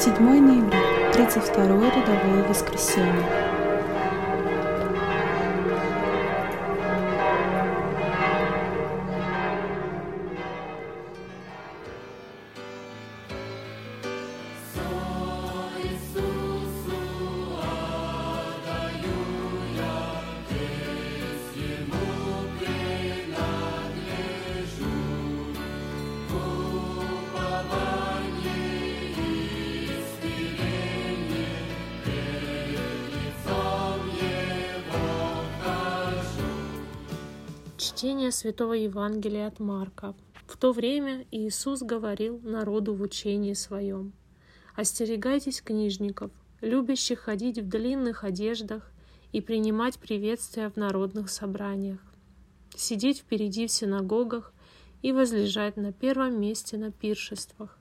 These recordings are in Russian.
7 ноября, 32-е рядовое воскресенье. Чтение Святого Евангелия от Марка. В то время Иисус говорил народу в учении Своем: «Остерегайтесь книжников, любящих ходить в длинных одеждах и принимать приветствия в народных собраниях, сидеть впереди в синагогах и возлежать на первом месте на пиршествах.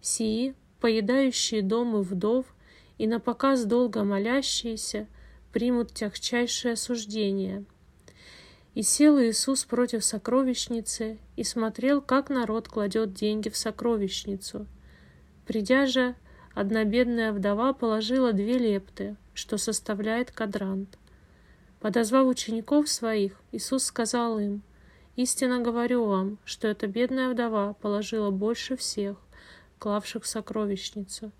Сии, поедающие дом и вдов, и напоказ долго молящиеся, примут тягчайшее осуждение». И сел Иисус против сокровищницы и смотрел, как народ кладет деньги в сокровищницу. Придя же, одна бедная вдова положила 2 лепты, что составляет кадрант. Подозвав учеников своих, Иисус сказал им: «Истинно говорю вам, что эта бедная вдова положила больше всех, клавших в сокровищницу.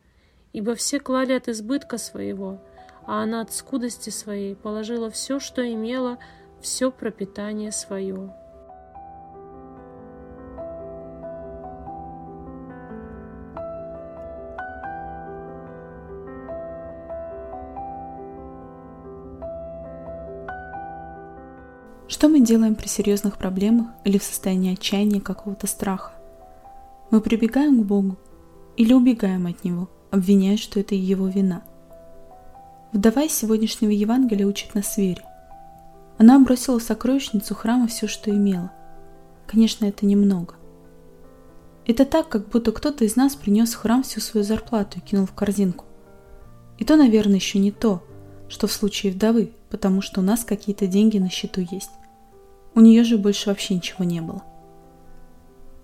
Ибо все клали от избытка своего, а она от скудости своей положила все, что имела, все пропитание свое». Что мы делаем при серьезных проблемах или в состоянии отчаяния, какого-то страха? Мы прибегаем к Богу или убегаем от Него, обвиняя, что это Его вина? Вдова из сегодняшнего Евангелия учит нас вере. Она бросила в сокровищницу храма все, что имела. Конечно, это немного. Это так, как будто кто-то из нас принес в храм всю свою зарплату и кинул в корзинку. И то, наверное, еще не то, что в случае вдовы, потому что у нас какие-то деньги на счету есть. У нее же больше вообще ничего не было.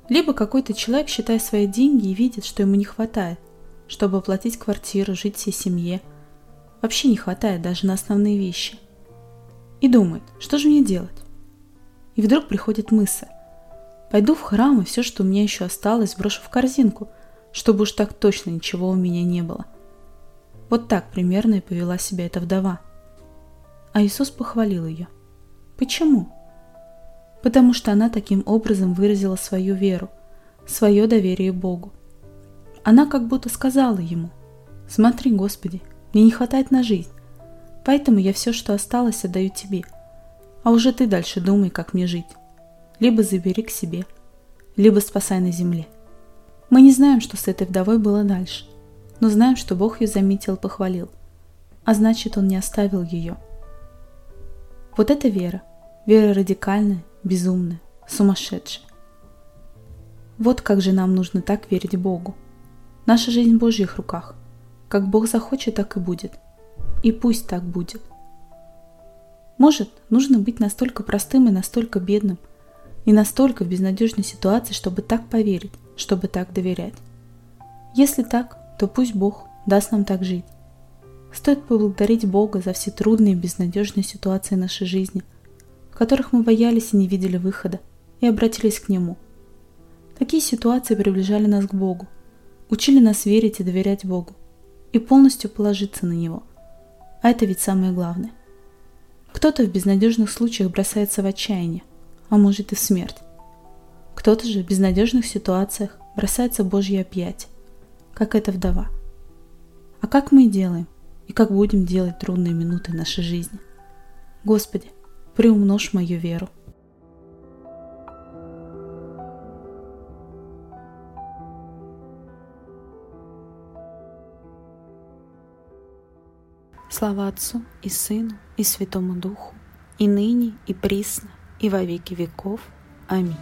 Либо какой-то человек считает свои деньги и видит, что ему не хватает, чтобы оплатить квартиру, жить всей семье. Вообще не хватает даже на основные вещи. И думает: что же мне делать? И вдруг приходит мысль: пойду в храм и все, что у меня еще осталось, брошу в корзинку, чтобы уж так точно ничего у меня не было. Вот так примерно и повела себя эта вдова. А Иисус похвалил ее. Почему? Потому что она таким образом выразила свою веру, свое доверие Богу. Она как будто сказала Ему: «Смотри, Господи, мне не хватает на жизнь. Поэтому я все, что осталось, отдаю Тебе, а уже Ты дальше думай, как мне жить. Либо забери к себе, либо спасай на земле». Мы не знаем, что с этой вдовой было дальше, но знаем, что Бог ее заметил и похвалил, а значит, Он не оставил ее. Вот это вера. Вера радикальная, безумная, сумасшедшая. Вот как же нам нужно так верить Богу. Наша жизнь в Божьих руках. Как Бог захочет, так и будет. И пусть так будет. Может, нужно быть настолько простым и настолько бедным, и настолько в безнадежной ситуации, чтобы так поверить, чтобы так доверять. Если так, то пусть Бог даст нам так жить. Стоит поблагодарить Бога за все трудные и безнадежные ситуации нашей жизни, в которых мы боялись и не видели выхода, и обратились к Нему. Такие ситуации приближали нас к Богу, учили нас верить и доверять Богу, и полностью положиться на Него. А это ведь самое главное. Кто-то в безнадежных случаях бросается в отчаяние, а может и в смерть. Кто-то же в безнадежных ситуациях бросается в Божье объятия, как эта вдова. А как мы и делаем, и как будем делать трудные минуты нашей жизни? Господи, приумножь мою веру. Слава Отцу и Сыну и Святому Духу, и ныне, и присно, и во веки веков. Аминь.